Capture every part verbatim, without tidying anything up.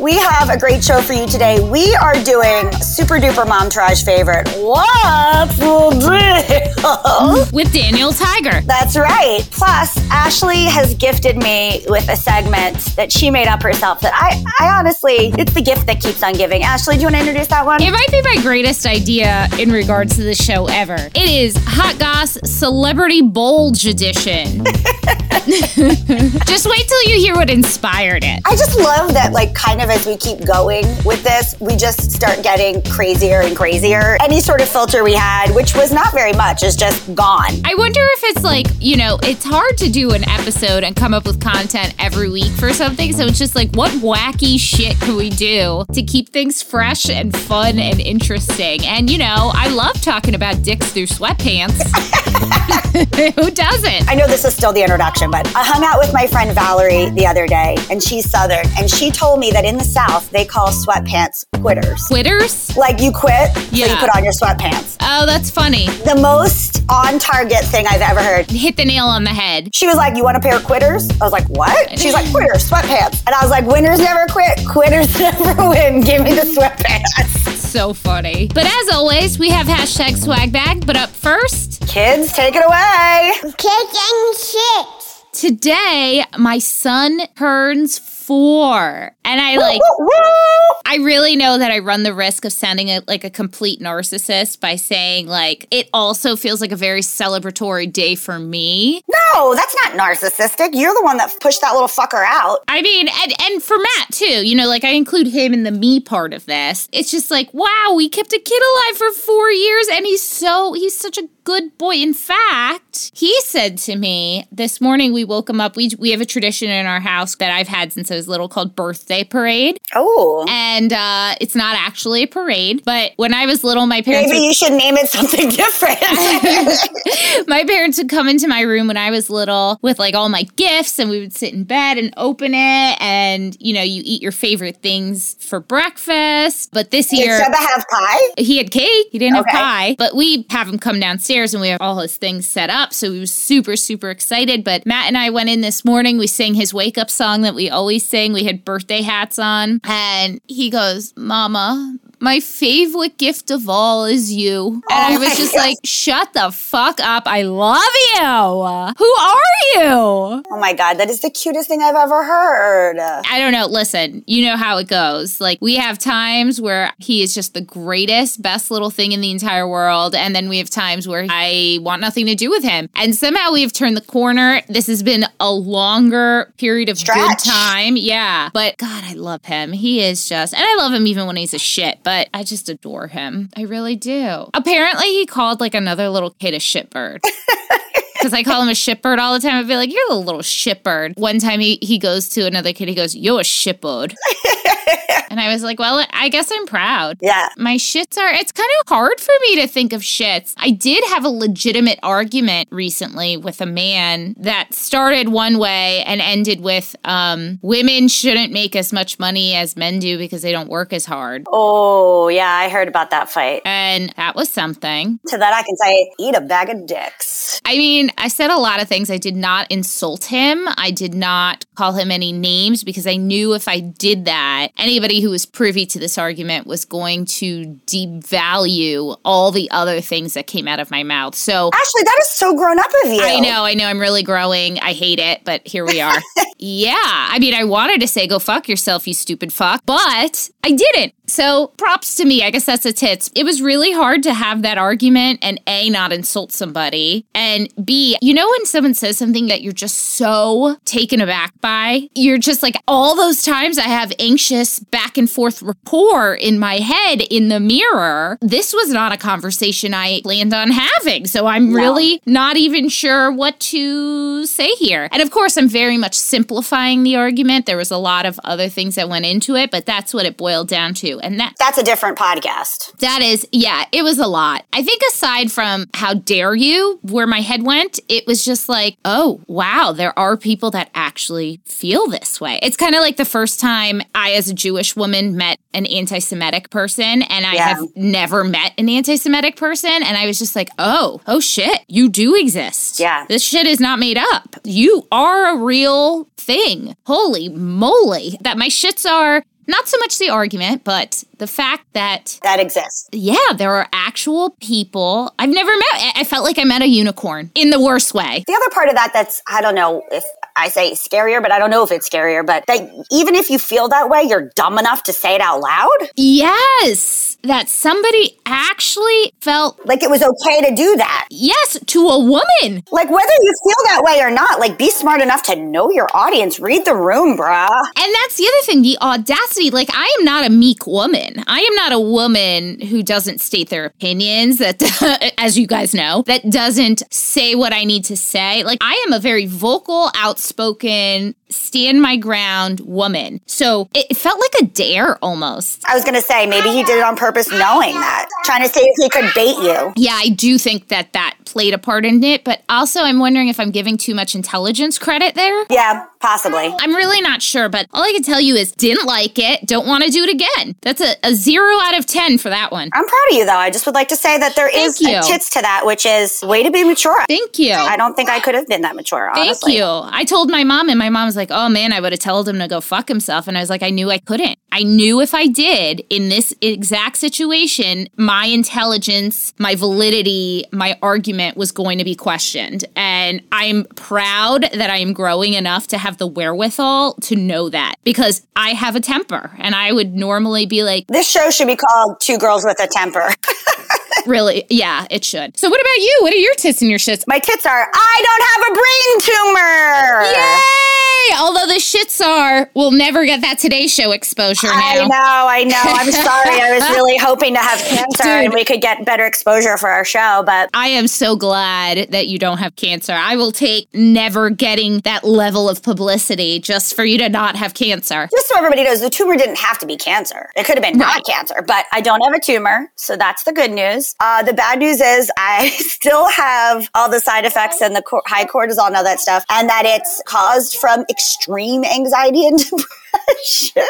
We have a great show for you today. We are doing super duper Mom Tourage favorite, What's the Deal? With Daniel Tiger. That's right. Plus, Ashley has gifted me with a segment that she made up herself that I, I honestly, it's the gift that keeps on giving. Ashley, do you want to introduce that one? It might be my greatest idea in regards to the show ever. It is Hot Goss Celebrity Bulge Edition. Just wait till you hear what inspired it. I just love that, like, kind of as we keep going with this, we just start getting crazier and crazier. Any sort of filter we had, which was not very much, is just gone. I wonder if it's like, you know, it's hard to do an episode and come up with content every week for something. So it's just like, what wacky shit can we do to keep things fresh and fun and interesting? And, you know, I love talking about dicks through sweatpants. Who doesn't? I know this is still the introduction, but I hung out with my friend Valerie the other day, and she's Southern, and she told me that in the South, they call sweatpants quitters. Quitters? Like you quit, yeah. So you put on your sweatpants. Oh, that's funny. The most on-target thing I've ever heard. Hit the nail on the head. She was like, you want a pair of quitters? I was like, what? She's like, quitters, sweatpants. And I was like, winners never quit. Quitters never win. Give me the sweatpants. So funny. But as always, we have hashtag swag bag, but up first... Kids, take it away. Kids and shit. Today, my son turns four. And I like, woo, woo, woo. I really know that I run the risk of sounding a, like a complete narcissist by saying like, it also feels like a very celebratory day for me. No, that's not narcissistic. You're the one that pushed that little fucker out. I mean, and, and for Matt too, you know, like I include him in the me part of this. It's just like, wow, we kept a kid alive for four years and he's so, he's such a good boy. In fact, he said to me this morning, we woke him up. We we have a tradition in our house that I've had since I was little called birthday parade. Oh. And uh, it's not actually a parade, but when I was little, my parents... Maybe would, you should name it something different. My parents would come into my room when I was little with like all my gifts and we would sit in bed and open it and, you know, you eat your favorite things for breakfast. But this Did year... Did Sheba have pie? He had cake. He didn't okay. have pie. But we have him come downstairs. And we have all his things set up. So we were super, super excited. But Matt and I went in this morning. We sang his wake-up song that we always sing. We had birthday hats on. And he goes, Mama, my favorite gift of all is you. And oh I was just gosh. like, shut the fuck up. I love you. Who are you? Oh my God, that is the cutest thing I've ever heard. I don't know. Listen, you know how it goes. Like we have times where he is just the greatest, best little thing in the entire world. And then we have times where I want nothing to do with him. And somehow we have turned the corner. This has been a longer period of Stretch. good time. Yeah. But God, I love him. He is just, and I love him even when he's a shit, but But I just adore him. I really do. Apparently, he called like another little kid a shitbird. Because I call him a shitbird all the time. I'd be like, you're the little shitbird. One time he, he goes to another kid, he goes, you're a shitbird. And I was like, well, I guess I'm proud. Yeah. My shits are, it's kind of hard for me to think of shits. I did have a legitimate argument recently with a man that started one way and ended with um, women shouldn't make as much money as men do because they don't work as hard. Oh, yeah. I heard about that fight. And that was something. To that I can say, eat a bag of dicks. I mean, I said a lot of things. I did not insult him. I did not call him any names because I knew if I did that, anybody who was privy to this argument was going to devalue all the other things that came out of my mouth. So Ashley, that is so grown up of you. I know. I know. I'm really growing. I hate it, but here we are. Yeah. I mean, I wanted to say, go fuck yourself, you stupid fuck, but I didn't. So props to me. I guess that's a tits. It was really hard to have that argument and A, not insult somebody, and B, you know when someone says something that you're just so taken aback by? You're just like, all those times I have anxious back and forth rapport in my head in the mirror, this was not a conversation I planned on having. So I'm no. really not even sure what to say here. And of course, I'm very much simplifying the argument. There was a lot of other things that went into it, but that's what it boiled boiled down to. And that that's a different podcast. That is, yeah, it was a lot. I think aside from how dare you, where my head went, it was just like, oh, wow, there are people that actually feel this way. It's kind of like the first time I, as a Jewish woman, met an anti-Semitic person, and I yeah. have never met an anti-Semitic person. And I was just like, oh, oh shit, you do exist. Yeah. This shit is not made up. You are a real thing. Holy moly. That my shits are not so much the argument, but the fact that... That exists. Yeah, there are actual people I've never met. I felt like I met a unicorn in the worst way. The other part of that that's, I don't know if... I say scarier, but I don't know if it's scarier, but that even if you feel that way, you're dumb enough to say it out loud? Yes. That somebody actually felt... Like it was okay to do that. Yes, to a woman. Like whether you feel that way or not, like be smart enough to know your audience. Read the room, bruh. And that's the other thing, the audacity. Like I am not a meek woman. I am not a woman who doesn't state their opinions, that, as you guys know, that doesn't say what I need to say. Like I am a very vocal, outspoken, Outspoken, stand my ground woman. So it felt like a dare almost. I was going to say, maybe he did it on purpose knowing that. Trying to see if he could bait you. Yeah, I do think that that played a part in it. But also I'm wondering if I'm giving too much intelligence credit there. Yeah, possibly. I'm really not sure. But all I can tell you is didn't like it. Don't want to do it again. That's a, a zero out of ten for that one. I'm proud of you though. I just would like to say that there Thank is you. a tits to that, which is way to be mature. Thank you. I don't think I could have been that mature, honestly. Thank you. I told my mom and my mom was like, oh man, I would have told him to go fuck himself. And I was like, I knew I couldn't. I knew if I did in this exact situation, my intelligence, my validity, my argument was going to be questioned. And I'm proud that I am growing enough to have the wherewithal to know that because I have a temper and I would normally be like, this show should be called Two Girls with a Temper. Really? Yeah, it should. So what about you? What are your tits and your shits? My tits are, I don't have a brain tumor. Yay! Although the shits are, we'll never get that Today Show exposure now. I know, I know. I'm sorry. I was really hoping to have cancer Dude, and we could get better exposure for our show, but. I am so glad that you don't have cancer. I will take never getting that level of publicity just for you to not have cancer. Just so everybody knows, the tumor didn't have to be cancer. It could have been right. not cancer, but I don't have a tumor, so that's the good news. Uh, the bad news is I still have all the side effects and the cor- high cortisol and all that stuff, and that it's caused from extreme anxiety and depression.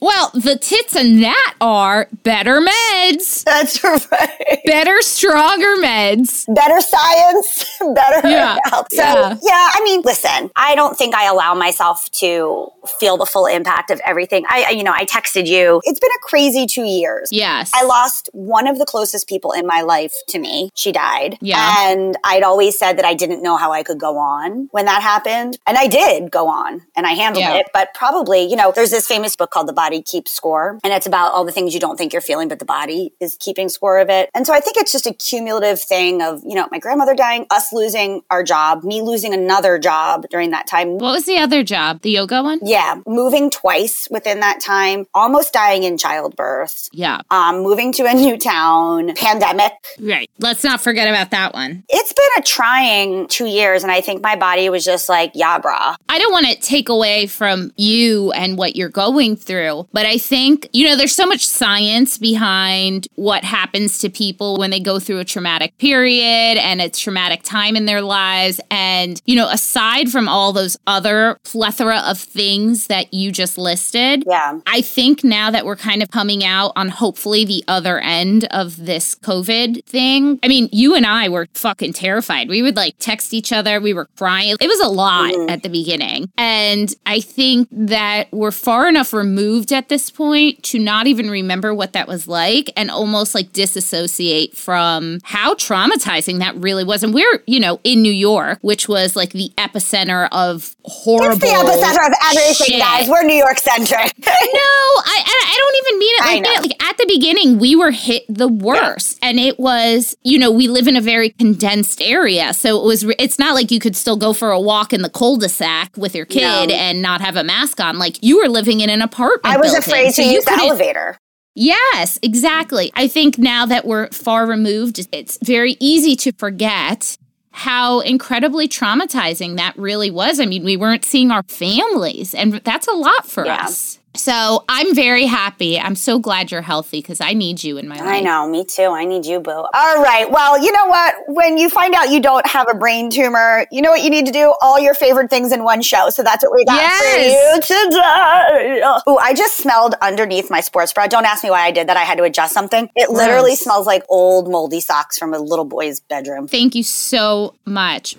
Well, the tits and that are better meds. That's right. Better, stronger meds. Better science. Better yeah. health. So, yeah. yeah, I mean, listen, I don't think I allow myself to feel the full impact of everything. I, you know, I texted you. It's been a crazy two years. Yes. I lost one of the closest people in my life to me. She died. Yeah. And I'd always said that I didn't know how I could go on when that happened. And I did go on. And I handled yeah. it, but probably, you know, there's this famous book called The Body Keeps Score, and it's about all the things you don't think you're feeling, but the body is keeping score of it. And so I think it's just a cumulative thing of, you know, my grandmother dying, us losing our job, me losing another job during that time. What was the other job? The yoga one? Yeah. Moving twice within that time, almost dying in childbirth. Yeah. Um, moving to a new town, pandemic. Right. Let's not forget about that one. It's been a trying two years, and I think my body was just like, yeah, brah. I don't want to take away from you and what you're going through. But I think, you know, there's so much science behind what happens to people when they go through a traumatic period and a traumatic time in their lives. And, you know, aside from all those other plethora of things that you just listed, yeah. I think now that we're kind of coming out on hopefully the other end of this COVID thing. I mean, you and I were fucking terrified. We would like text each other. We were crying. It was a lot mm. at the beginning. And I think that we're far enough removed at this point to not even remember what that was like and almost like disassociate from how traumatizing that really was. And we're, you know, in New York, which was like the epicenter of horrible It's the epicenter of everything, shit. guys. We're New York centric. no, I, I don't even mean it like that. Like at the beginning, we were hit the worst. Yeah. And it was, you know, we live in a very condensed area. So it was, it's not like you could still go for a walk in the cul-de-sac with your kids. No. And not have a mask on. Like you were living in an apartment. I was building, afraid to so use the elevator. Yes, exactly. I think now that we're far removed, it's very easy to forget how incredibly traumatizing that really was. I mean, we weren't seeing our families, and that's a lot for yeah. us. So I'm very happy. I'm so glad you're healthy because I need you in my life. I know. Me too. I need you, boo. All right. Well, you know what? When you find out you don't have a brain tumor, you know what you need to do? All your favorite things in one show. So that's what we got yes. for you today. Ooh, I just smelled underneath my sports bra. Don't ask me why I did that. I had to adjust something. It literally yes. smells like old moldy socks from a little boy's bedroom. Thank you so much.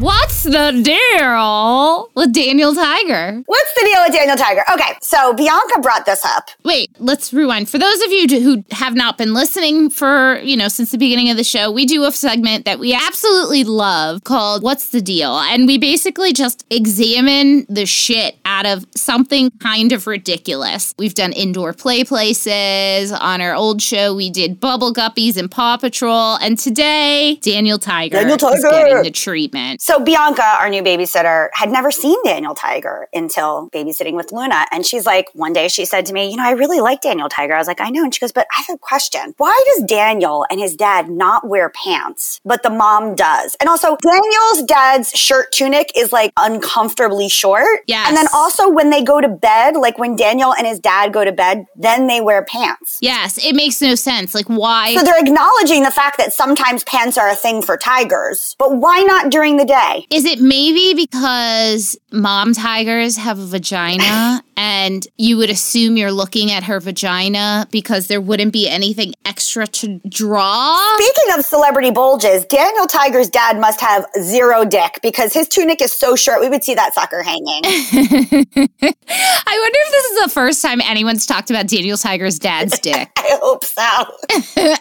What's the deal with Daniel Tiger? What's the deal with Daniel Tiger? Okay, so Bianca brought this up. Wait, let's rewind. For those of you who have not been listening for, you know, since the beginning of the show, we do a segment that we absolutely love called What's the Deal? And we basically just examine the shit out of something kind of ridiculous. We've done indoor play places. On our old show, we did Bubble Guppies and Paw Patrol. And today, Daniel Tiger, Daniel Tiger. is getting the treatment. So Bianca, our new babysitter, had never seen Daniel Tiger until babysitting with Luna. And she's like, one day she said to me, you know, I really like Daniel Tiger. I was like, I know. And she goes, but I have a question. Why does Daniel and his dad not wear pants, but the mom does? And also, Daniel's dad's shirt tunic is like uncomfortably short. Yes. And then also when they go to bed, like when Daniel and his dad go to bed, then they wear pants. Yes. It makes no sense. Like why? So they're acknowledging the fact that sometimes pants are a thing for tigers, but why not during the day? Is it maybe because mom tigers have a vagina and you would assume you're looking at her vagina because there wouldn't be anything extra to draw? Speaking of celebrity bulges, Daniel Tiger's dad must have zero dick because his tunic is so short. We would see that sucker hanging. I wonder if this is the first time anyone's talked about Daniel Tiger's dad's dick. I hope so.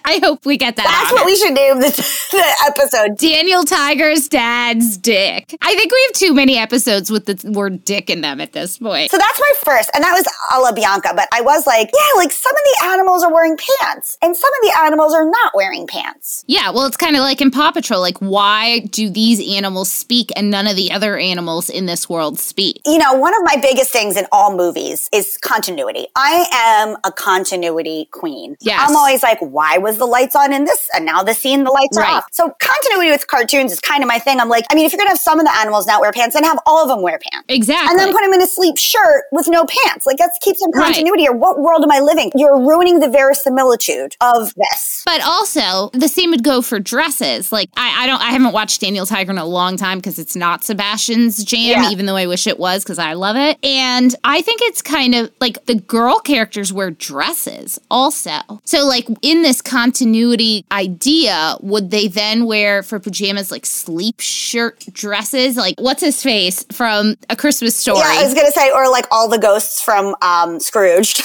I hope we get that. That's what it. we should name this, the episode. Daniel Tiger's dad's dick. I think we have too many episodes with the word dick in them at this point. So that's my first, and that was a la Bianca, but I was like, yeah, like some of the animals are wearing pants, and some of the animals are not wearing pants. Yeah, well, it's kind of like in Paw Patrol, like why do these animals speak and none of the other animals in this world speak? You know, one of my biggest things in all movies is continuity. I am a continuity queen. Yes. I'm always like, why was the lights on in this, and now the scene, the lights right. are off. So continuity with cartoons is kind of my thing. I'm like, I mean, if you're going to have some of the animals not wear pants, then have all of them wear pants. Exactly. And then put them in a sleep shirt with no pants. Like, that keeps some continuity. Right. Or what world am I living? You're ruining the verisimilitude of this. But also, the same would go for dresses. Like, I, I don't, I haven't watched Daniel Tiger in a long time because it's not Sebastian's jam, yeah. even though I wish it was because I love it. And I think it's kind of, like, the girl characters wear dresses also. So, like, in this continuity idea, would they then wear, for pajamas, like, sleep shirts? Dresses, like what's his face from A Christmas Story? Yeah, I was gonna say, or like all the ghosts from um, Scrooge.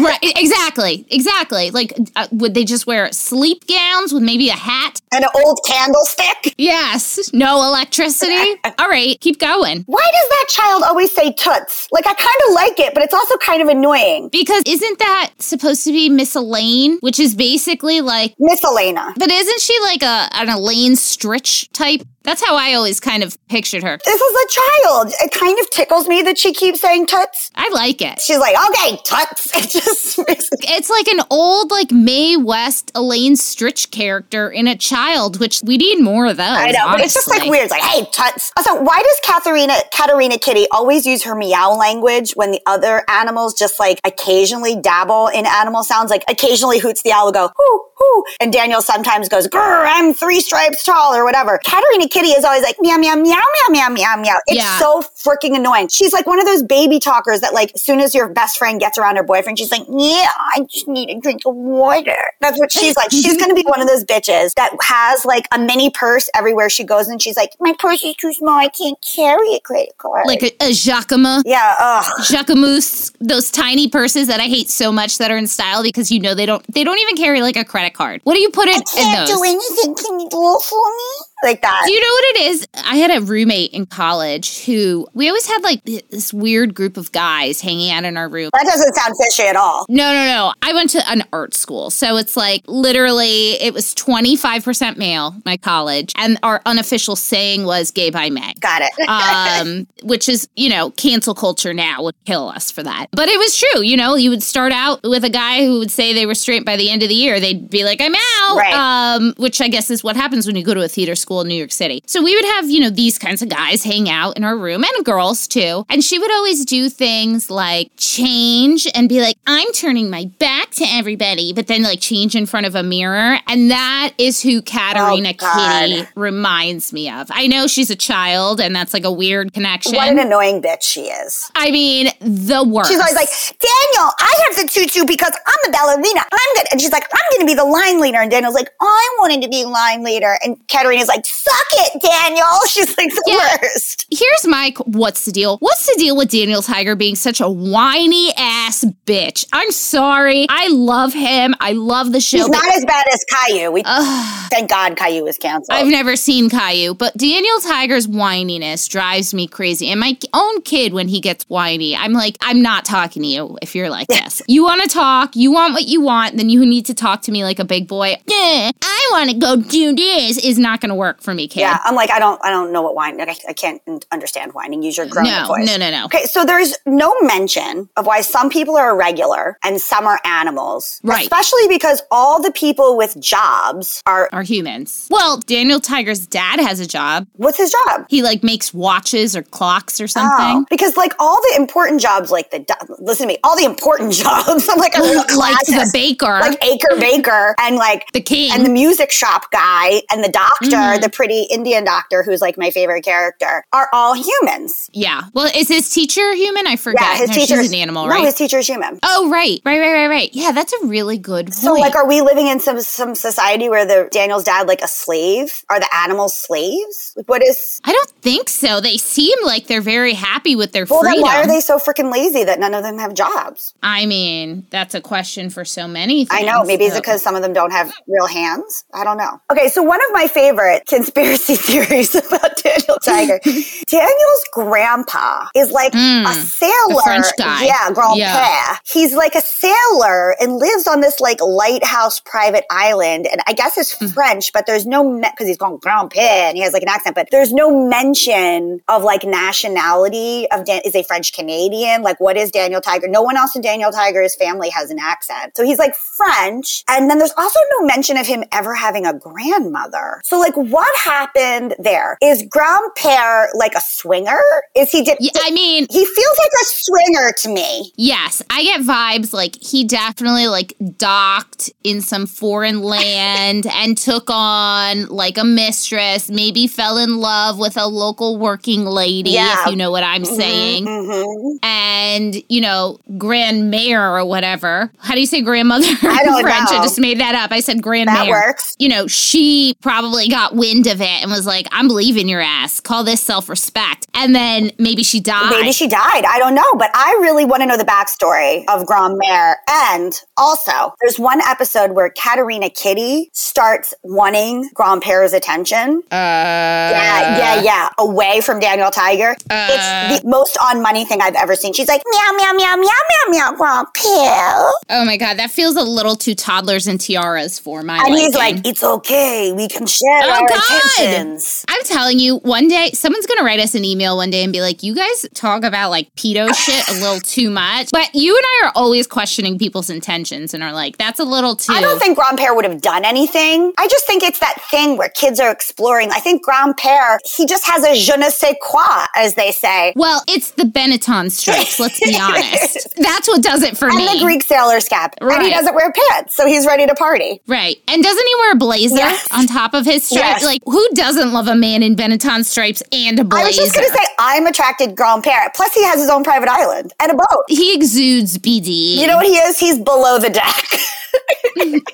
Right, exactly, exactly. Like, uh, would they just wear sleep gowns with maybe a hat and an old candlestick? Yes, no electricity. All right, keep going. Why does that child always say toots? Like, I kind of like it, but it's also kind of annoying because isn't that supposed to be Miss Elaine, which is basically like Miss Elena? But isn't she like a an Elaine Stritch type? That's how I always kind of pictured her. This is a child. It kind of tickles me that she keeps saying toots. I like it. She's like, okay, toots. It just makes it. It's like an old, like, Mae West, Elaine Stritch character in a child, which we need more of those, I know, honestly. But it's just, like, weird. It's like, hey, toots. Also, why does Katerina, Katerina Kitty always use her meow language when the other animals just, like, occasionally dabble in animal sounds? Like, occasionally Hoots the Owl will go, hoo, hoo. And Daniel sometimes goes, grr, I'm three stripes tall or whatever. Katerina Kitty Kitty is always like, meow, meow, meow, meow, meow, meow, meow. It's yeah. so freaking annoying. She's like one of those baby talkers that, like, as soon as your best friend gets around her boyfriend, she's like, yeah, I just need a drink of water. That's what she's like. She's going to be one of those bitches that has, like, a mini purse everywhere she goes, and she's like, my purse is too small. I can't carry a credit card. Like a, a Jacquemus. Yeah, ugh. Jacquemus, those tiny purses that I hate so much that are in style because, you know, they don't they don't even carry, like, a credit card. What do you put in, I can't in those? do anything. Can you do it for me? Like that. Do you know what it is? I had a roommate in college who, we always had like this weird group of guys hanging out in our room. That doesn't sound fishy at all. No, no, no. I went to an art school. So it's like literally it was twenty-five percent male, my college. And our unofficial saying was gay by May. Got it. um, which is, you know, cancel culture now would kill us for that. But it was true. You know, you would start out with a guy who would say they were straight by the end of the year. They'd be like, I'm out. Right. Um, which I guess is what happens when you go to a theater school. school in New York City. So we would have, you know, these kinds of guys hang out in our room, and girls too. And she would always do things like change and be like, I'm turning my back to everybody, but then like change in front of a mirror. And that is who Katerina oh, Kitty reminds me of. I know she's a child and that's like a weird connection. What an annoying bitch she is. I mean, the worst. She's always like, Daniel, I have the tutu because I'm the ballerina. I'm good. And she's like, I'm going to be the line leader. And Daniel's like, I wanted to be line leader. And Katerina's like, suck it, Daniel. She's like the yeah. worst. Here's my, what's the deal? What's the deal with Daniel Tiger being such a whiny ass bitch? I'm sorry. I love him. I love the show. He's not as bad as Caillou. We, thank God Caillou was canceled. I've never seen Caillou, but Daniel Tiger's whininess drives me crazy. And my own kid, when he gets whiny, I'm like, I'm not talking to you if you're like this. You want to talk, you want what you want, then you need to talk to me like a big boy. Yeah, I want to go do this is not going to work for me, kid. Yeah, I'm like, I don't I don't know what whining, like, I, I can't understand whining. Use your grown-up voice. No, no, no, no. Okay, so there's no mention of why some people are irregular and some are animals. Right. Especially because all the people with jobs are... Are humans. Well, Daniel Tiger's dad has a job. What's his job? He, like, makes watches or clocks or something. Oh, because, like, all the important jobs, like the... Listen to me. All the important jobs. I'm like a real classist. Like the baker. Like Acre Baker. And, like... The king. And the music shop guy. And the doctor. Mm-hmm. The pretty Indian doctor who's, like, my favorite character. Are all humans. Yeah. Well, is his teacher human? I forget. Yeah, his no, teacher's... an animal, right? No, his teacher's human. Oh, right. Right, right, right, right. Yeah, that's a really good point. So, like, are we living in some, some society where the Daniel's dad, like, a slave? Are the animals slaves? Like, what is... I don't think so. They seem like they're very happy with their well, freedom. Well, then why are they so freaking lazy that none of them have jobs? I mean, that's a question for so many things. I know. Maybe so. It's because some of them don't have real hands. I don't know. Okay, so one of my favorite conspiracy theories about Daniel Tiger. Daniel's grandpa is like mm, a sailor. A French guy. Yeah, grandpa. Yeah. He's like a sailor and lives on this like lighthouse private island. And I guess it's mm. French, but there's no, because me- he's called grandpa and he has like an accent, but there's no mention of like nationality of Dan- is a French Canadian. Like what is Daniel Tiger? No one else in Daniel Tiger's family has an accent. So he's like French. And then there's also no mention of him ever having a grandmother. So like what happened there? Is grandpa like a swinger? Is he? Did, yeah, I mean, he feels like a swinger to me. Yes, I get vibes like he definitely like docked in some foreign land and took on like a mistress. Maybe fell in love with a local working lady, yeah. if you know what I'm mm-hmm, saying. Mm-hmm. And you know, grandmère or whatever. How do you say grandmother? I don't French, know. I just made that up. I said grandmère. That works. You know, she probably got wind of it and was like, "I'm leaving your ass. Call this self-respect." And then maybe she died. Maybe she died. I don't know. But I really want to know the backstory of grandmère. And also, there's one episode where Katerina Kitty starts wanting grandpa's attention. Uh, yeah, yeah, yeah. Away from Daniel Tiger. Uh, it's the most on-money thing I've ever seen. She's like, meow, meow, meow, meow, meow, meow, grandpa. Oh my God. That feels a little too toddlers and tiaras for my And liking. He's like, it's okay. We can share oh our God. Attentions. I'm telling you, one day, someone's going to write us an email one day and be like, you guys talk about like pedo shit a little too much. But you and I are always questioning people's intentions and are like, that's a little too. I don't think grandpère would have done anything. I just think it's that thing where kids are exploring. I think grandpère, he just has a je ne sais quoi, as they say. Well, it's the Benetton stripes, let's be honest. That's what does it for and me. And the Greek sailor's cap. Right. And he doesn't wear pants, so he's ready to party. Right. And doesn't he wear a blazer yes. on top of his stripes? Yes. Like, who doesn't love a man in Benetton stripes and a blazer? I was just going to say, I'm attracted grandpère. Plus, he has his own private island and a boat. He exudes B D. You know what he is? He's below the deck.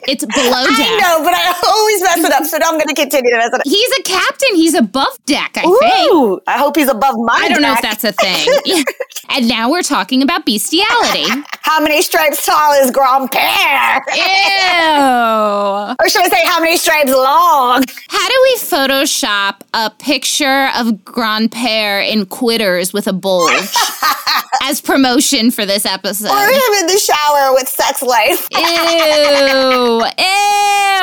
It's below deck. I know, but I always mess it up, so now I'm going to continue to mess it up. He's a captain. He's above deck, I Ooh, think. Ooh, I hope he's above my deck. I don't deck. know if that's a thing. And now we're talking about bestiality. How many stripes tall is grandpère? Ew. Or should I say, how many stripes long? How do we Photoshop a picture of grandpère in quitters with a bulge as promotion for this episode? Or him in the shower with Sex Life. Ew. Ew.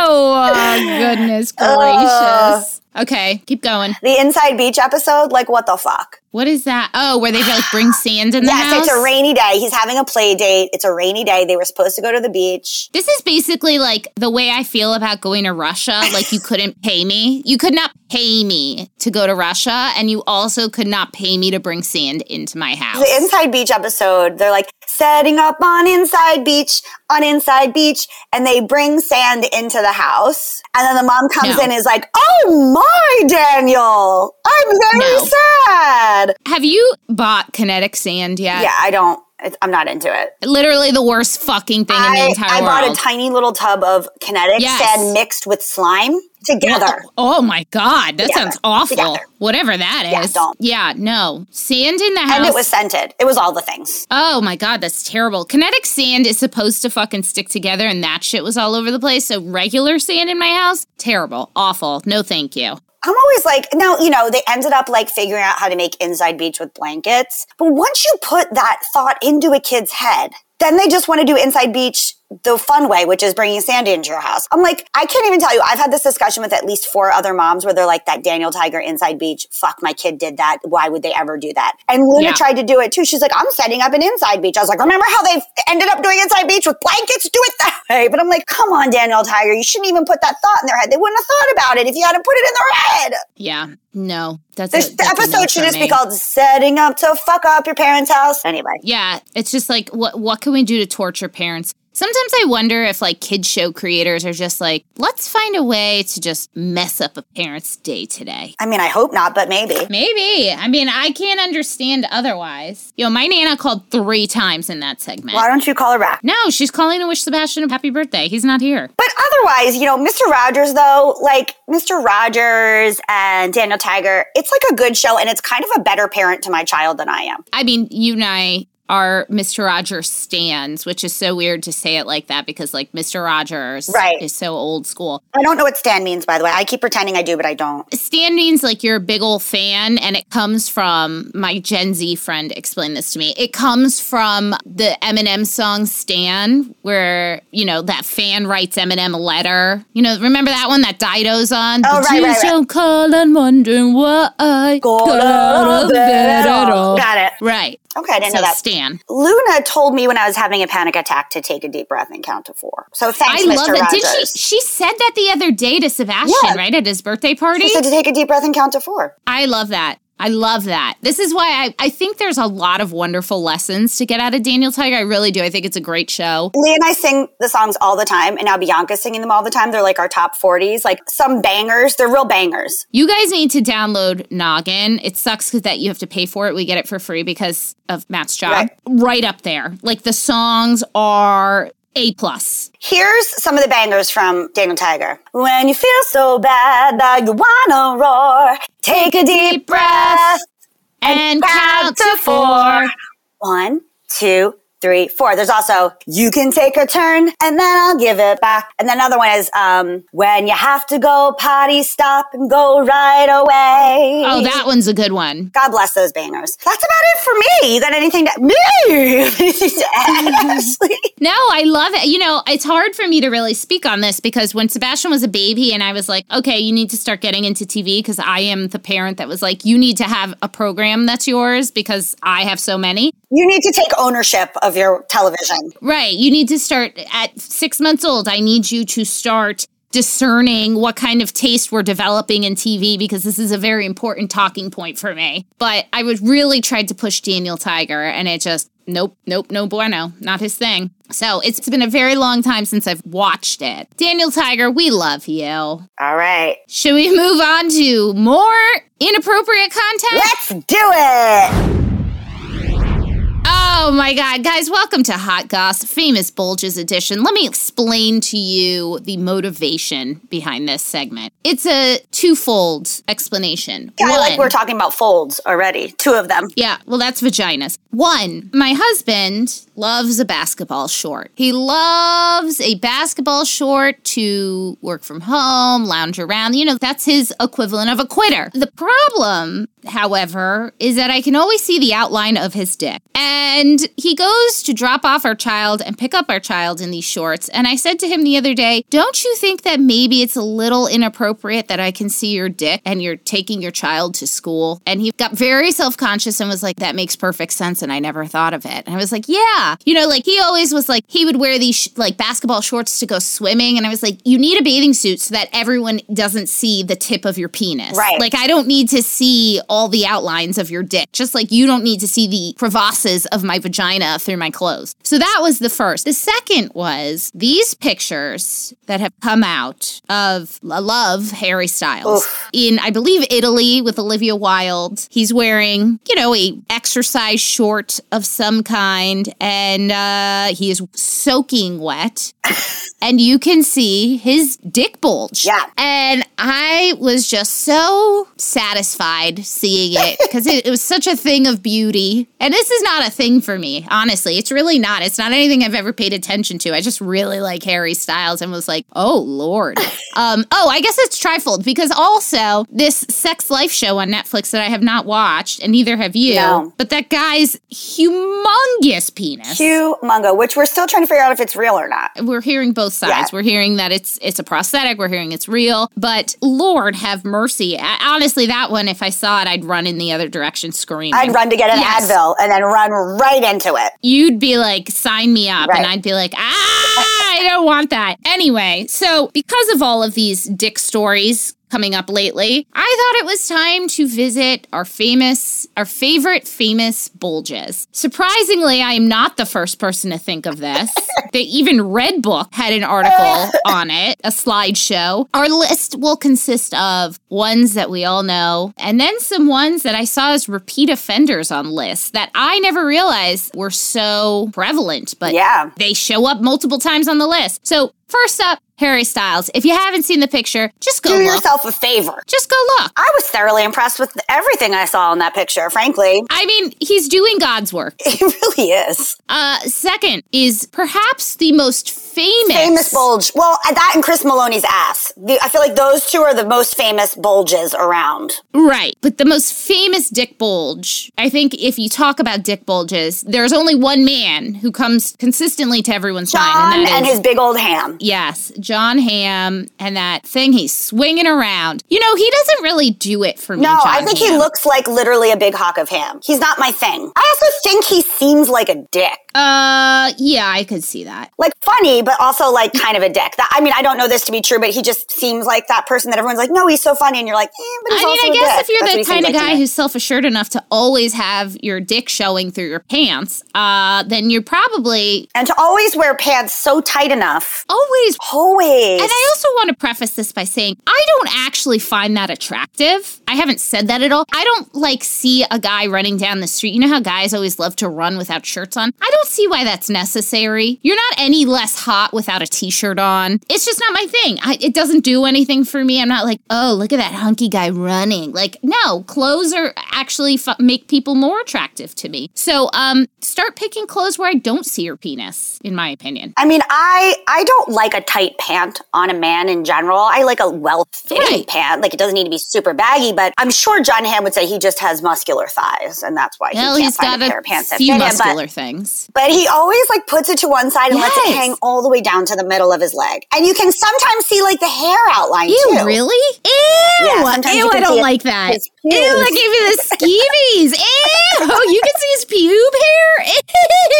Oh, goodness gracious. Uh. Okay, keep going. The Inside Beach episode, like, what the fuck? What is that? Oh, where they like bring sand in the yes, house? Yes, it's a rainy day. He's having a play date. It's a rainy day. They were supposed to go to the beach. This is basically like the way I feel about going to Russia. Like you couldn't pay me. You could not pay me to go to Russia. And you also could not pay me to bring sand into my house. The Inside Beach episode, they're like setting up on Inside Beach, on Inside Beach. And they bring sand into the house. And then the mom comes no. in and is like, oh my, Daniel, I'm very no. sad. Have you bought kinetic sand yet? Yeah, I don't. I'm not into it. Literally the worst fucking thing I, in the entire I world. I bought a tiny little tub of kinetic yes. sand mixed with slime together. Oh, oh my God. That together. sounds awful. Together. Whatever that is. Yeah, don't. Yeah, no. Sand in the house. And it was scented. It was all the things. Oh my God, that's terrible. Kinetic sand is supposed to fucking stick together and that shit was all over the place. So regular sand in my house, terrible, awful. No thank you. I'm always like, now, you know, they ended up like figuring out how to make Inside Beach with blankets. But once you put that thought into a kid's head, then they just want to do Inside Beach the fun way, which is bringing sand into your house. I'm like, I can't even tell you. I've had this discussion with at least four other moms where they're like, that Daniel Tiger Inside Beach, fuck, my kid did that. Why would they ever do that? And Luna yeah. tried to do it too. She's like, I'm setting up an Inside Beach. I was like, remember how they ended up doing Inside Beach with blankets? Do it that way. But I'm like, come on, Daniel Tiger. You shouldn't even put that thought in their head. They wouldn't have thought about it if you hadn't put it in their head. Yeah. No, that's this a, that's episode should just me. be called "Setting Up to Fuck Up Your Parents' House." Anyway, yeah, it's just like what what can we do to torture parents? Sometimes I wonder if like kid show creators are just like, let's find a way to just mess up a parent's day today. I mean, I hope not, but maybe. Maybe. I mean, I can't understand otherwise. Yo, my Nana called three times in that segment. Why don't you call her back? No, she's calling to wish Sebastian a happy birthday. He's not here. But otherwise, you know, Mister Rogers, though, like Mister Rogers and Daniel Tiger, it's like a good show and it's kind of a better parent to my child than I am. I mean, you and I are Mister Rogers stans, which is so weird to say it like that because, like, Mister Rogers right. is so old school. I don't know what stan means, by the way. I keep pretending I do, but I don't. Stan means, like, you're a big old fan, and it comes from, my Gen Z friend explained this to me, it comes from the Eminem song Stan, where, you know, that fan writes Eminem a letter. You know, remember that one that Dido's on? Oh, right, right, right. Call and wondering why. Got out of bed at all. Got it. Right. Okay, I didn't so know that. Stan. Luna told me when I was having a panic attack to take a deep breath and count to four. So thanks, I Mister love it. Rogers. Did she, she said that the other day to Sebastian, yeah. right, at his birthday party? She said to take a deep breath and count to four. I love that. I love that. This is why I, I think there's a lot of wonderful lessons to get out of Daniel Tiger. I really do. I think it's a great show. Lee and I sing the songs all the time, and now Bianca's singing them all the time. They're like our top forties, like some bangers. They're real bangers. You guys need to download Noggin. It sucks because that you have to pay for it. We get it for free because of Matt's job. Right, right up there. Like the songs are A plus. Here's some of the bangers from Daniel Tiger. When you feel so bad that you wanna roar, take a deep breath and count to four. One, two, three, four. There's also, you can take a turn and then I'll give it back. And then another one is, um, when you have to go potty, stop and go right away. Oh, that one's a good one. God bless those bangers. That's about it for me. You got anything to, me? anything to add, Ashley? No, I love it. You know, it's hard for me to really speak on this because when Sebastian was a baby and I was like, okay, you need to start getting into T V because I am the parent that was like, you need to have a program that's yours because I have so many. You need to take ownership of Of your television. Right. You need to start at six months old. I need you to start discerning what kind of taste we're developing in T V because this is a very important talking point for me. But I was really tried to push Daniel Tiger and it just, nope, nope, no bueno. Not his thing. So it's been a very long time since I've watched it. Daniel Tiger, we love you. All right. Should we move on to more inappropriate content? Let's do it. Oh my God, guys, welcome to Hot Goss, Famous Bulges edition. Let me explain to you the motivation behind this segment. It's a twofold explanation. Yeah, One, I like we're talking about folds already, two of them. Yeah, well, that's vaginas. One, my husband loves a basketball short. He loves a basketball short to work from home, lounge around. You know, that's his equivalent of a quitter. The problem however, is that I can always see the outline of his dick. And he goes to drop off our child and pick up our child in these shorts. And I said to him the other day, don't you think that maybe it's a little inappropriate that I can see your dick and you're taking your child to school? And he got very self-conscious and was like, that makes perfect sense. And I never thought of it. And I was like, yeah. You know, like he always was like, he would wear these sh- like basketball shorts to go swimming. And I was like, you need a bathing suit so that everyone doesn't see the tip of your penis. Right. Like I don't need to see all the outlines of your dick. Just like you don't need to see the crevasses of my vagina through my clothes. So that was the first. The second was these pictures that have come out of love Harry Styles Oof. in, I believe, Italy with Olivia Wilde. He's wearing, you know, a exercise short of some kind, and uh, he is soaking wet. And you can see his dick bulge. Yeah. And I was just so satisfied seeing it because it, it was such a thing of beauty. And this is not a thing for me, honestly. It's really not. It's not anything I've ever paid attention to. I just really like Harry Styles and was like, oh, Lord. um. Oh, I guess it's trifold because also this Sex Life show on Netflix that I have not watched, and neither have you, no. But that guy's humongous penis. Humongo, which we're still trying to figure out if it's real or not. We're hearing both sides. Yeah. We're hearing that it's it's a prosthetic. We're hearing it's real. But Lord have mercy. I, honestly, that one, if I saw it, I'd run in the other direction screaming. I'd run to get an yes. Advil and then run right into it. You'd be like, sign me up. Right. And I'd be like, ah, I don't want that. Anyway, so because of all of these dick stories coming up lately, I thought it was time to visit our famous, our favorite famous bulges. Surprisingly, I am not the first person to think of this. They even Red Book had an article on it, a slideshow. Our list will consist of ones that we all know, and then some ones that I saw as repeat offenders on lists that I never realized were so prevalent, but yeah. They show up multiple times on the list. So first up, Harry Styles. If you haven't seen the picture, just go look. Do yourself a favor. Just go look. I was thoroughly impressed with everything I saw in that picture, frankly. I mean, he's doing God's work. It really is. Uh, second is perhaps the most famous. Famous bulge. Well, that and Chris Maloney's ass. The, I feel like those two are the most famous bulges around. Right. But the most famous dick bulge, I think if you talk about dick bulges, there's only one man who comes consistently to everyone's John mind. And, that and is, his big old ham. Yes, John Hamm and that thing he's swinging around. You know, he doesn't really do it for me, No, John I think Hamm. He looks like literally a big hawk of ham. He's not my thing. I also think he seems like a dick. Uh, yeah, I could see that. Like funny, but also like kind of a dick. That, I mean, I don't know this to be true, but he just seems like that person that everyone's like, no, he's so funny. And you're like, eh, but he's I mean, also I guess dick. If you're That's the kind of like guy who's self-assured enough to always have your dick showing through your pants, uh, then you're probably... And to always wear pants so tight enough. Always. Always. And I also want to preface this by saying I don't actually find that attractive. I haven't said that at all. I don't, like, see a guy running down the street. You know how guys always love to run without shirts on? I don't see why that's necessary. You're not any less hot without a t-shirt on. It's just not my thing. I, it doesn't do anything for me. I'm not like, oh, look at that hunky guy running. Like, no, clothes are actually f- make people more attractive to me. So, um, start picking clothes where I don't see your penis, in my opinion. I mean, I, I don't like a tight pant on a man in general. I like a well-fitting right. pant. Like, it doesn't need to be super baggy, but I'm sure John Hamm would say he just has muscular thighs, and that's why he well, can't he's find got a pair of pants that fit him. He's got a few muscular things. But he always, like, puts it to one side and yes. lets it hang all the way down to the middle of his leg. And you can sometimes see, like, the hair outline, Ew, too. Ew, really? Ew! Yeah, Ew, I don't like his, that. His Ew, that gave me the skeevies. Ew! You can see his pube hair?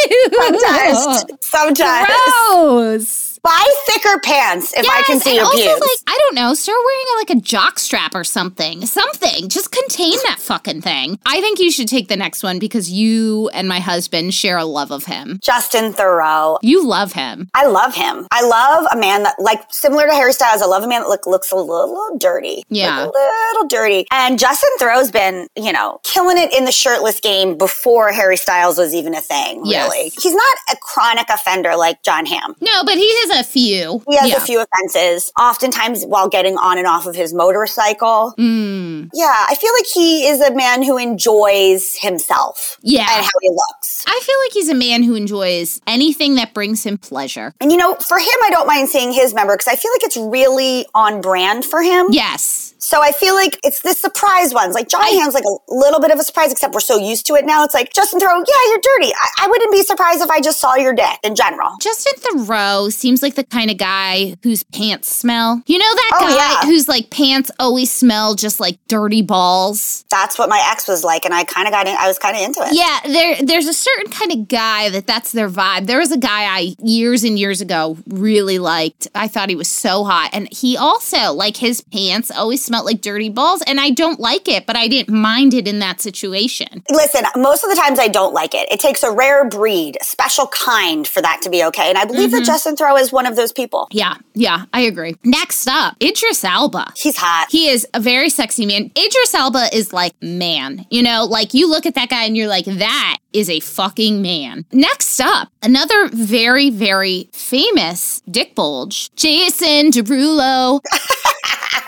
Ew! Sometimes. Sometimes. Gross! Buy thicker pants if yes, I can see your pubes. Like, I don't know, start wearing a, like a jock strap or something. Something. Just contain that fucking thing. I think you should take the next one because you and my husband share a love of him. Justin Theroux. You love him. I love him. I love a man that, like, similar to Harry Styles, I love a man that look, looks a little dirty. Yeah. Like, a little dirty. And Justin Theroux's been, you know, killing it in the shirtless game before Harry Styles was even a thing, yes. really. He's not a chronic offender like John Hamm. No, but he is a few. He has yeah. a few offenses, oftentimes while getting on and off of his motorcycle. Mm. Yeah, I feel like he is a man who enjoys himself yeah. and how he looks. I feel like he's a man who enjoys anything that brings him pleasure. And you know, for him, I don't mind seeing his member because I feel like it's really on brand for him. Yes. So I feel like it's the surprise ones. Like John Hamm's like a little bit of a surprise, except we're so used to it now. It's like, Justin Theroux, yeah, you're dirty. I, I wouldn't be surprised if I just saw your dick in general. Justin Theroux seems like the kind of guy whose pants smell. You know that oh, guy yeah. whose like pants always smell just like dirty balls? That's what my ex was like, and I kind of got in, I was kind of into it. Yeah, there, there's a certain kind of guy that that's their vibe. There was a guy I years and years ago really liked. I thought he was so hot. And he also, like his pants always smelled like dirty balls, and I don't like it, but I didn't mind it in that situation. Listen, most of the times I don't like it. It takes a rare breed, a special kind for that to be okay. And I believe mm-hmm. that Justin Theroux is one of those people. Yeah, yeah, I agree. Next up, Idris Elba. He's hot. He is a very sexy man. Idris Elba is like, man. You know, like you look at that guy and you're like, that is a fucking man. Next up, another very, very famous dick bulge, Jason Derulo.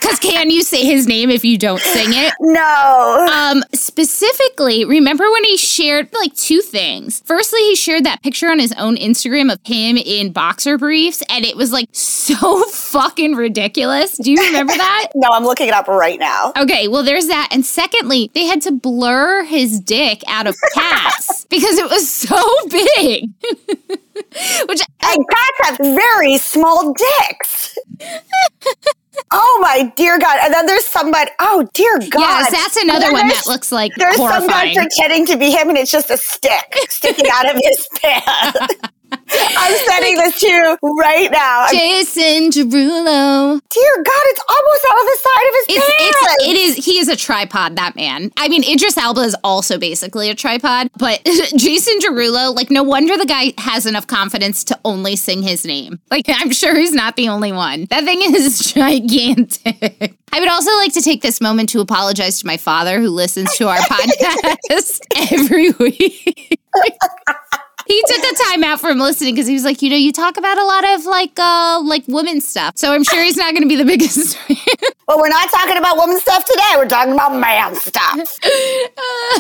Because can you say his name if you don't sing it? No. Um, specifically, remember when he shared, like, two things. Firstly, he shared that picture on his own Instagram of him in boxer briefs, and it was, like, so fucking ridiculous. Do you remember that? No, I'm looking it up right now. Okay, well, there's that. And secondly, they had to blur his dick out of cats because it was so big. Which And cats have very small dicks. Oh, my dear God. And then there's somebody, oh, dear God. Yes, that's another one that looks like there's horrifying. There's some guy pretending to be him, and it's just a stick sticking out of his pants. I'm sending this to you right now. Jason Derulo. Dear God, it's almost out of the side of his it's, pants. It's, it is, he is a tripod, that man. I mean, Idris Elba is also basically a tripod, but Jason Derulo, like, no wonder the guy has enough confidence to only sing his name. Like, I'm sure he's not the only one. That thing is gigantic. I would also like to take this moment to apologize to my father, who listens to our podcast every week. He took the time out from listening because he was like, you know, you talk about a lot of like uh, like women stuff. So I'm sure he's not going to be the biggest fan. Well, we're not talking about woman stuff today. We're talking about man stuff.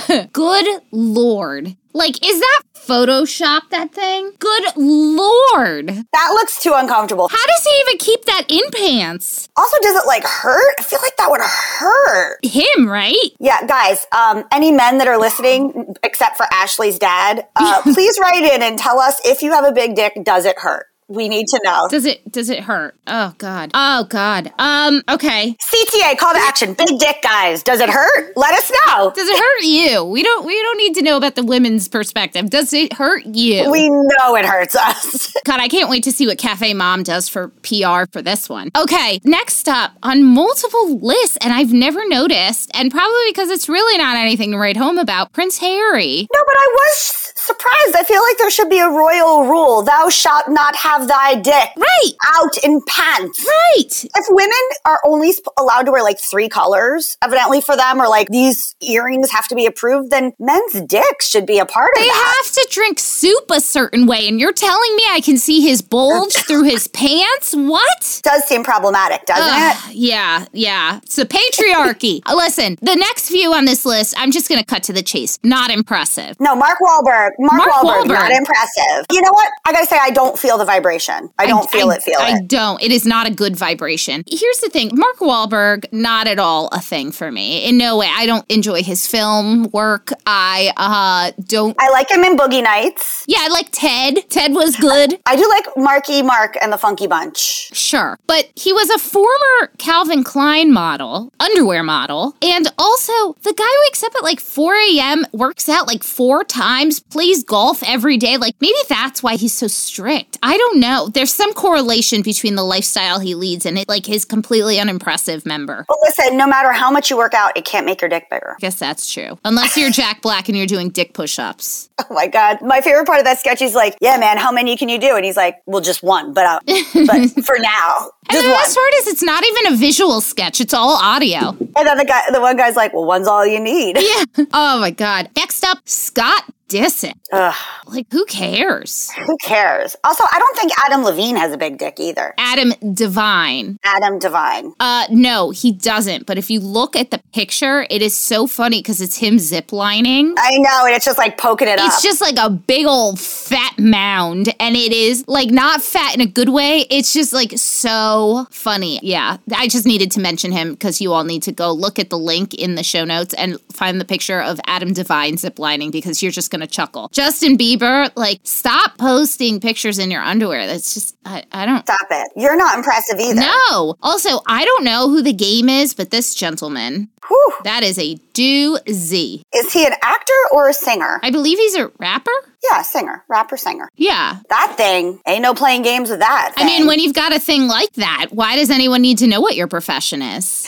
Uh, good Lord. Like, is that Photoshop, that thing? Good Lord. That looks too uncomfortable. How does he even keep that in pants? Also, does it, like, hurt? I feel like that would hurt. Him, right? Yeah, guys, um, any men that are listening, except for Ashley's dad, uh, please write in and tell us if you have a big dick, does it hurt? We need to know. Does it does it hurt? Oh, God. Oh, God. Um, okay. C T A, call to action. Big dick guys. Does it hurt? Let us know. Does it hurt you? We don't we don't need to know about the women's perspective. Does it hurt you? We know it hurts us. God, I can't wait to see what CafeMom does for P R for this one. Okay, next up, on multiple lists, and I've never noticed, and probably because it's really not anything to write home about, Prince Harry. No, but I was surprised. I feel like there should be a royal rule. Thou shalt not have thy dick right out in pants. Right. If women are only sp- allowed to wear like three colors, evidently for them, or like these earrings have to be approved, then men's dicks should be a part of they that. They have to drink soup a certain way, and you're telling me I can see his bulge through his pants? What? Does seem problematic, doesn't uh, it? Yeah, yeah. It's the patriarchy. Listen, the next few on this list, I'm just going to cut to the chase. Not impressive. No, Mark Wahlberg. Mark, Mark Wahlberg, Wahlberg, not impressive. You know what? I gotta say, I don't feel the vibration. I don't I, feel I, it, feel I it. I don't. It is not a good vibration. Here's the thing. Mark Wahlberg, not at all a thing for me. In no way. I don't enjoy his film work. I uh, don't. I like him in Boogie Nights. Yeah, I like Ted. Ted was good. I do like Marky Mark and the Funky Bunch. Sure. But he was a former Calvin Klein model, underwear model. And also, the guy wakes up at like four a.m., works out like four times, plays golf every day. Like, maybe that's why he's so strict. I don't know. There's some correlation between the lifestyle he leads and, it, like, his completely unimpressive member. Well, listen, no matter how much you work out, it can't make your dick bigger. I guess that's true. Unless you're Jack Black and you're doing dick push-ups. Oh, my God. My favorite part of that sketch is like, yeah, man, how many can you do? And he's like, well, just one, but, uh, but for now. And the best part is it's not even a visual sketch. It's all audio. And then the guy, the one guy's like, well, one's all you need. Yeah. Oh, my God. Next up, Scott dissing. Ugh. Like, who cares? Who cares? Also, I don't think Adam Levine has a big dick either. Adam Devine. Adam Devine. Uh, no, he doesn't. But if you look at the picture, it is so funny because it's him ziplining. I know, and it's just like poking it it's up. It's just like a big old fat mound, and it is like not fat in a good way. It's just like so funny. Yeah, I just needed to mention him because you all need to go look at the link in the show notes and find the picture of Adam Devine ziplining because you're just going to chuckle. Justin Bieber, like, stop posting pictures in your underwear. That's just, I, I don't. Stop it. You're not impressive either. No. Also, I don't know who The Game is, but this gentleman, whew. That is a doozy. Is he an actor or a singer? I believe he's a rapper. Yeah, singer, rapper, singer. Yeah. That thing, ain't no playing games with that thing. I mean, when you've got a thing like that, why does anyone need to know what your profession is?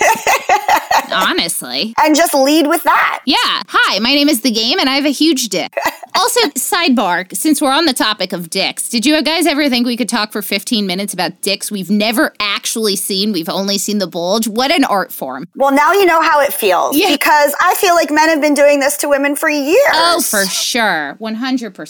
Honestly. And just lead with that. Yeah. Hi, my name is The Game, and I have a huge dick. Also, sidebar, since we're on the topic of dicks, did you guys ever think we could talk for fifteen minutes about dicks we've never actually seen? We've only seen the bulge. What an art form. Well, now you know how it feels. Yeah. Because I feel like men have been doing this to women for years. Oh, for sure. one hundred percent.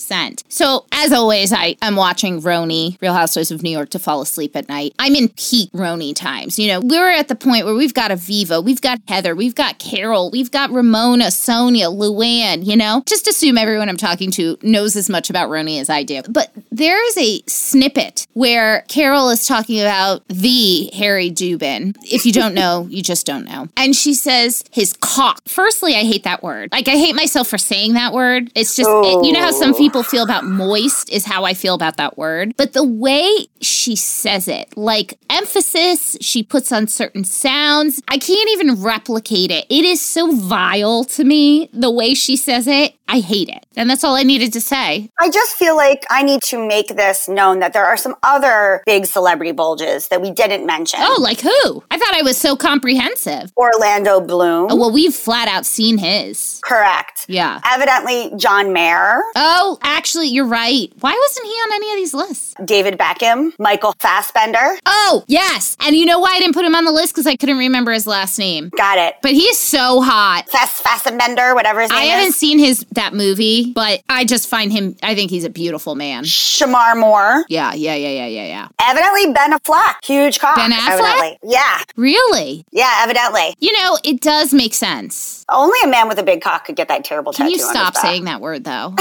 So, as always, I am watching Roni, Real Housewives of New York, to fall asleep at night. I'm in peak Roni times. You know, we're at the point where we've got Aviva, we've got Heather, we've got Carol, we've got Ramona, Sonia, Luann, you know? Just assume everyone I'm talking to knows as much about Roni as I do. But there is a snippet where Carol is talking about the Harry Dubin. If you don't know, you just don't know. And she says his cock. Firstly, I hate that word. Like, I hate myself for saying that word. It's just, oh. it, you know how some people... people feel about moist is how I feel about that word. But the way she says it, like emphasis, she puts on certain sounds. I can't even replicate it. It is so vile to me, the way she says it. I hate it. And that's all I needed to say. I just feel like I need to make this known that there are some other big celebrity bulges that we didn't mention. Oh, like who? I thought I was so comprehensive. Orlando Bloom. Oh, well, we've flat out seen his. Correct. Yeah. Evidently, John Mayer. Oh, actually, you're right. Why wasn't he on any of these lists? David Beckham. Michael Fassbender. Oh, yes. And you know why I didn't put him on the list? Because I couldn't remember his last name. Got it. But he is so hot. Fass- Fassbender, whatever his name is. I haven't seen his... that movie, but I just find him, I think he's a beautiful man. Shamar Moore. Yeah, yeah, yeah, yeah, yeah, yeah. Evidently, Ben Affleck. Huge cock. Ben Affleck? Evidently. Yeah. Really? Yeah, evidently. You know, it does make sense. Only a man with a big cock could get that terrible tattoo on his back. Can you stop saying that word, though?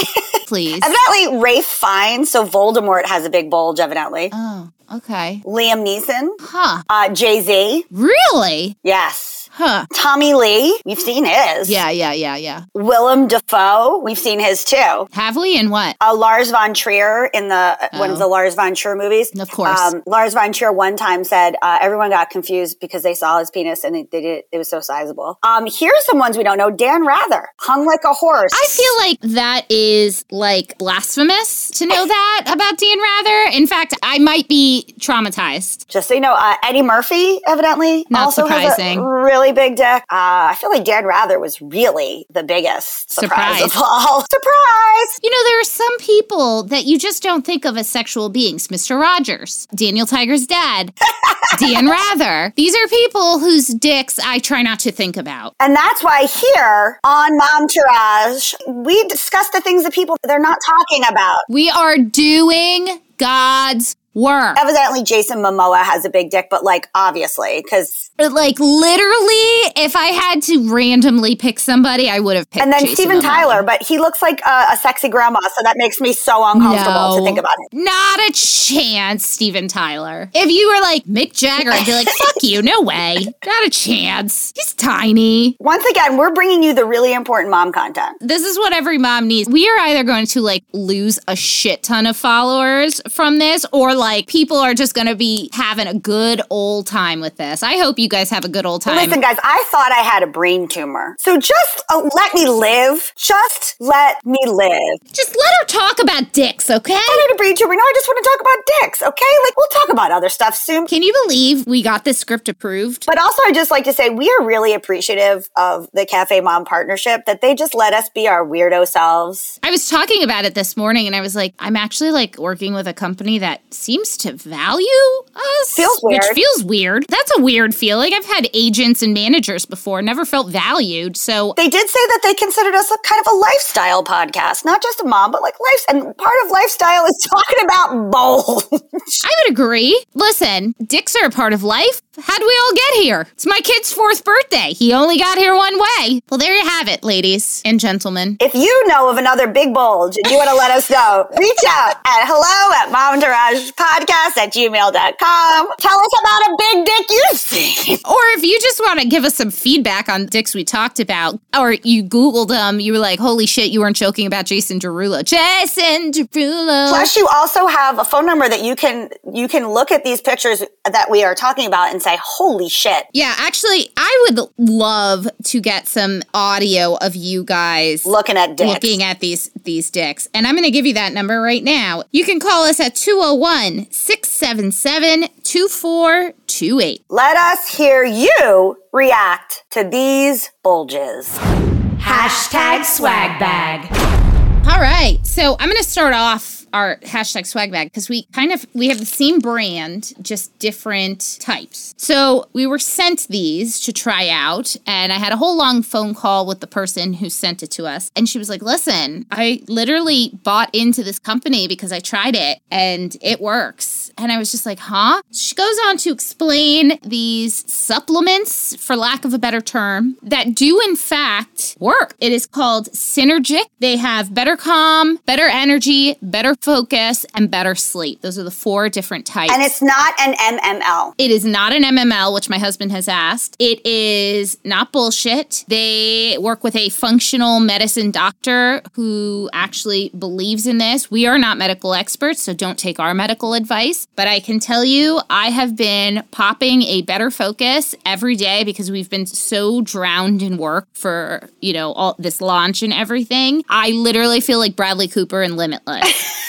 Please. Evidently, Ralph Fiennes, so Voldemort has a big bulge, evidently. Oh, okay. Liam Neeson. Huh. Uh, Jay-Z. Really? Yes. Huh. Tommy Lee, we've seen his. Yeah, yeah, yeah, yeah. Willem Dafoe, we've seen his too. Have we? In what? Uh, Lars von Trier in the oh. one of the Lars von Trier movies. Of course. Um, Lars von Trier one time said uh, everyone got confused because they saw his penis and they, they did, it was so sizable. Um, here's some ones we don't know. Dan Rather, hung like a horse. I feel like that is like blasphemous to know that about Dan Rather. In fact, I might be traumatized. Just so you know, uh, Eddie Murphy evidently Not also surprising. has a really big dick. Uh, I feel like Dan Rather was really the biggest surprise, surprise of all. Surprise! You know, there are some people that you just don't think of as sexual beings. Mister Rogers, Daniel Tiger's dad, Dan Rather. These are people whose dicks I try not to think about. And that's why here on Momtourage, we discuss the things that people, they're not talking about. We are doing God's work. Evidently, Jason Momoa has a big dick, but like, obviously, because... Like, literally, if I had to randomly pick somebody, I would have picked Jason. And then Jason Steven Momoa. Tyler, but he looks like a, a sexy grandma, so that makes me so uncomfortable no, to think about it. Not a chance, Steven Tyler. If you were like Mick Jagger, I'd be like, fuck you, no way. Not a chance. He's tiny. Once again, we're bringing you the really important mom content. This is what every mom needs. We are either going to, like, lose a shit ton of followers from this, or, like, Like, people are just going to be having a good old time with this. I hope you guys have a good old time. Listen, guys, I thought I had a brain tumor. So just uh, let me live. Just let me live. Just let her talk about dicks, okay? I had a brain tumor. No, I just want to talk about dicks, okay? Like, we'll talk about other stuff soon. Can you believe we got this script approved? But also, I just like to say we are really appreciative of the Cafe Mom partnership, that they just let us be our weirdo selves. I was talking about it this morning, and I was like, I'm actually, like, working with a company that seems seems to value us, feels weird. Which feels weird. That's a weird feeling. I've had agents and managers before, never felt valued. So they did say that they considered us a kind of a lifestyle podcast, not just a mom, but like life. And part of lifestyle is talking about bold. I would agree. Listen, dicks are a part of life. How did we all get here? It's my kid's fourth birthday. He only got here one way. Well, there you have it, ladies and gentlemen. If you know of another big bulge and you want to let us know, reach out at hello at momentouragepodcast at gmail dot com. Tell us about a big dick you've seen. Or if you just want to give us some feedback on dicks we talked about, or you Googled them, you were like, holy shit, you weren't joking about Jason Derulo. Jason Derulo. Plus, you also have a phone number that you can, you can look at these pictures that we are talking about and say, holy shit. Yeah, actually, I would love to get some audio of you guys looking at dicks. Looking at these, these dicks. And I'm going to give you that number right now. You can call us at two oh one, six seven seven, two four two eight. Let us hear you react to these bulges. Hashtag swag bag. All right. So I'm going to start off our hashtag swag bag, because we kind of, we have the same brand, just different types. So we were sent these to try out, and I had a whole long phone call with the person who sent it to us, and she was like, listen, I literally bought into this company because I tried it, and it works. And I was just like, huh? She goes on to explain these supplements, for lack of a better term, that do in fact work. It is called Synergic. They have better calm, better energy, better focus, and better sleep. Those are the four different types. And it's not an M M L. It is not an M M L, which my husband has asked. It is not bullshit. They work with a functional medicine doctor who actually believes in this. We are not medical experts, so don't take our medical advice. But I can tell you, I have been popping a better focus every day because we've been so drowned in work for, you know, all this launch and everything. I literally feel like Bradley Cooper in Limitless.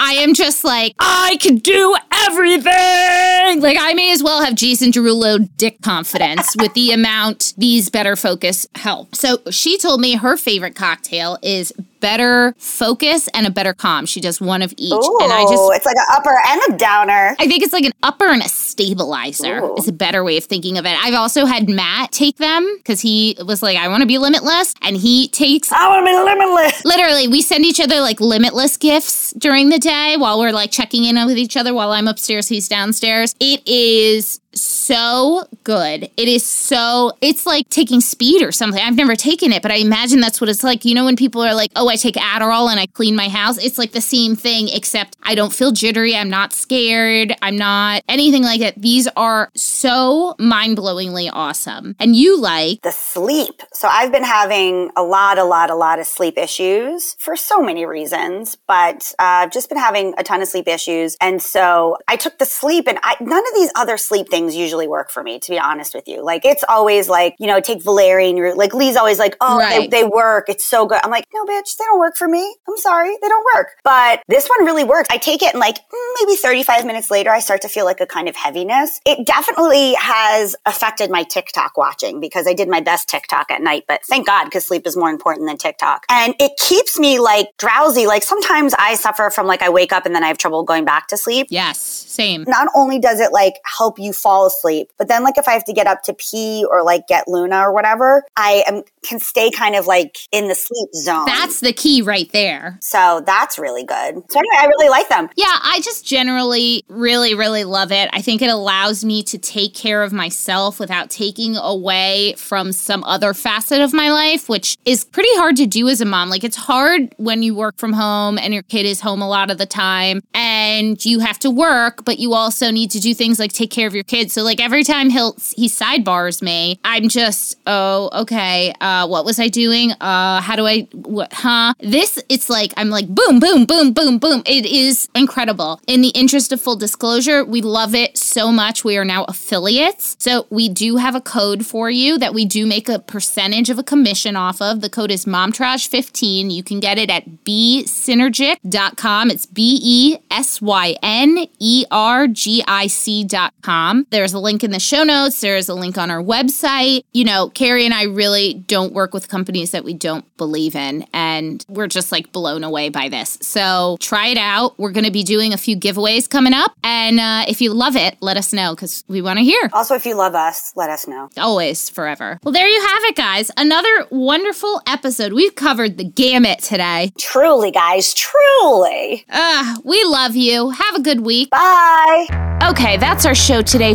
I am just like, I can do everything. Like, I may as well have Jason Derulo dick confidence with the amount these better focus help. So she told me her favorite cocktail is better focus and a better calm. She does one of each. Ooh, and I just, it's like an upper and a downer. I think it's like an upper and a stabilizer. Ooh. Is a better way of thinking of it. I've also had Matt take them because he was like, I want to be limitless. And he takes... I want to be limitless. Literally, we send each other like limitless gifts during the day while we're like checking in with each other while I'm upstairs, he's downstairs. It is... so good. It is so, it's like taking speed or something. I've never taken it, but I imagine that's what it's like. You know, when people are like, oh, I take Adderall and I clean my house. It's like the same thing, except I don't feel jittery. I'm not scared. I'm not anything like that. These are so mind-blowingly awesome. And you like the sleep. So I've been having a lot, a lot, a lot of sleep issues for so many reasons, but uh, I've just been having a ton of sleep issues. And so I took the sleep, and I, none of these other sleep things usually work for me, to be honest with you. Like, it's always like, you know, take valerian root. Like, Lee's always like, oh, right. they, they work. It's so good. I'm like, no, bitch, they don't work for me. I'm sorry. They don't work. But this one really works. I take it, and like maybe thirty-five minutes later, I start to feel like a kind of heaviness. It definitely has affected my TikTok watching, because I did my best TikTok at night, but thank God, because sleep is more important than TikTok. And it keeps me like drowsy. Like, sometimes I suffer from like, I wake up and then I have trouble going back to sleep. Yes, same. Not only does it like help you fall fall asleep, but then like if I have to get up to pee or like get Luna or whatever, I am can stay kind of like in the sleep zone. That's the key right there. So that's really good. So anyway, I really like them. Yeah, I just generally really, really love it. I think it allows me to take care of myself without taking away from some other facet of my life, which is pretty hard to do as a mom. Like, it's hard when you work from home and your kid is home a lot of the time and you have to work, but you also need to do things like take care of your kid. So, like, every time he'll, he sidebars me, I'm just, oh, okay, uh, what was I doing? Uh, how do I, what, huh? This, it's like, I'm like, boom, boom, boom, boom, boom. It is incredible. In the interest of full disclosure, we love it so much. We are now affiliates. So, we do have a code for you that we do make a percentage of a commission off of. The code is Momtrash fifteen. You can get it at b synergic dot com. It's B E S Y N E R G I C dot com. There's a link in the show notes. There's a link on our website. You know, Carrie and I really don't work with companies that we don't believe in. And and we're just like blown away by this. So try it out. We're going to be doing a few giveaways coming up. And uh, if you love it, let us know because we want to hear. Also, if you love us, let us know. Always, forever. Well, there you have it, guys. Another wonderful episode. We've covered the gamut today. Truly, guys. Truly. Uh, we love you. Have a good week. Bye. Okay, that's our show today,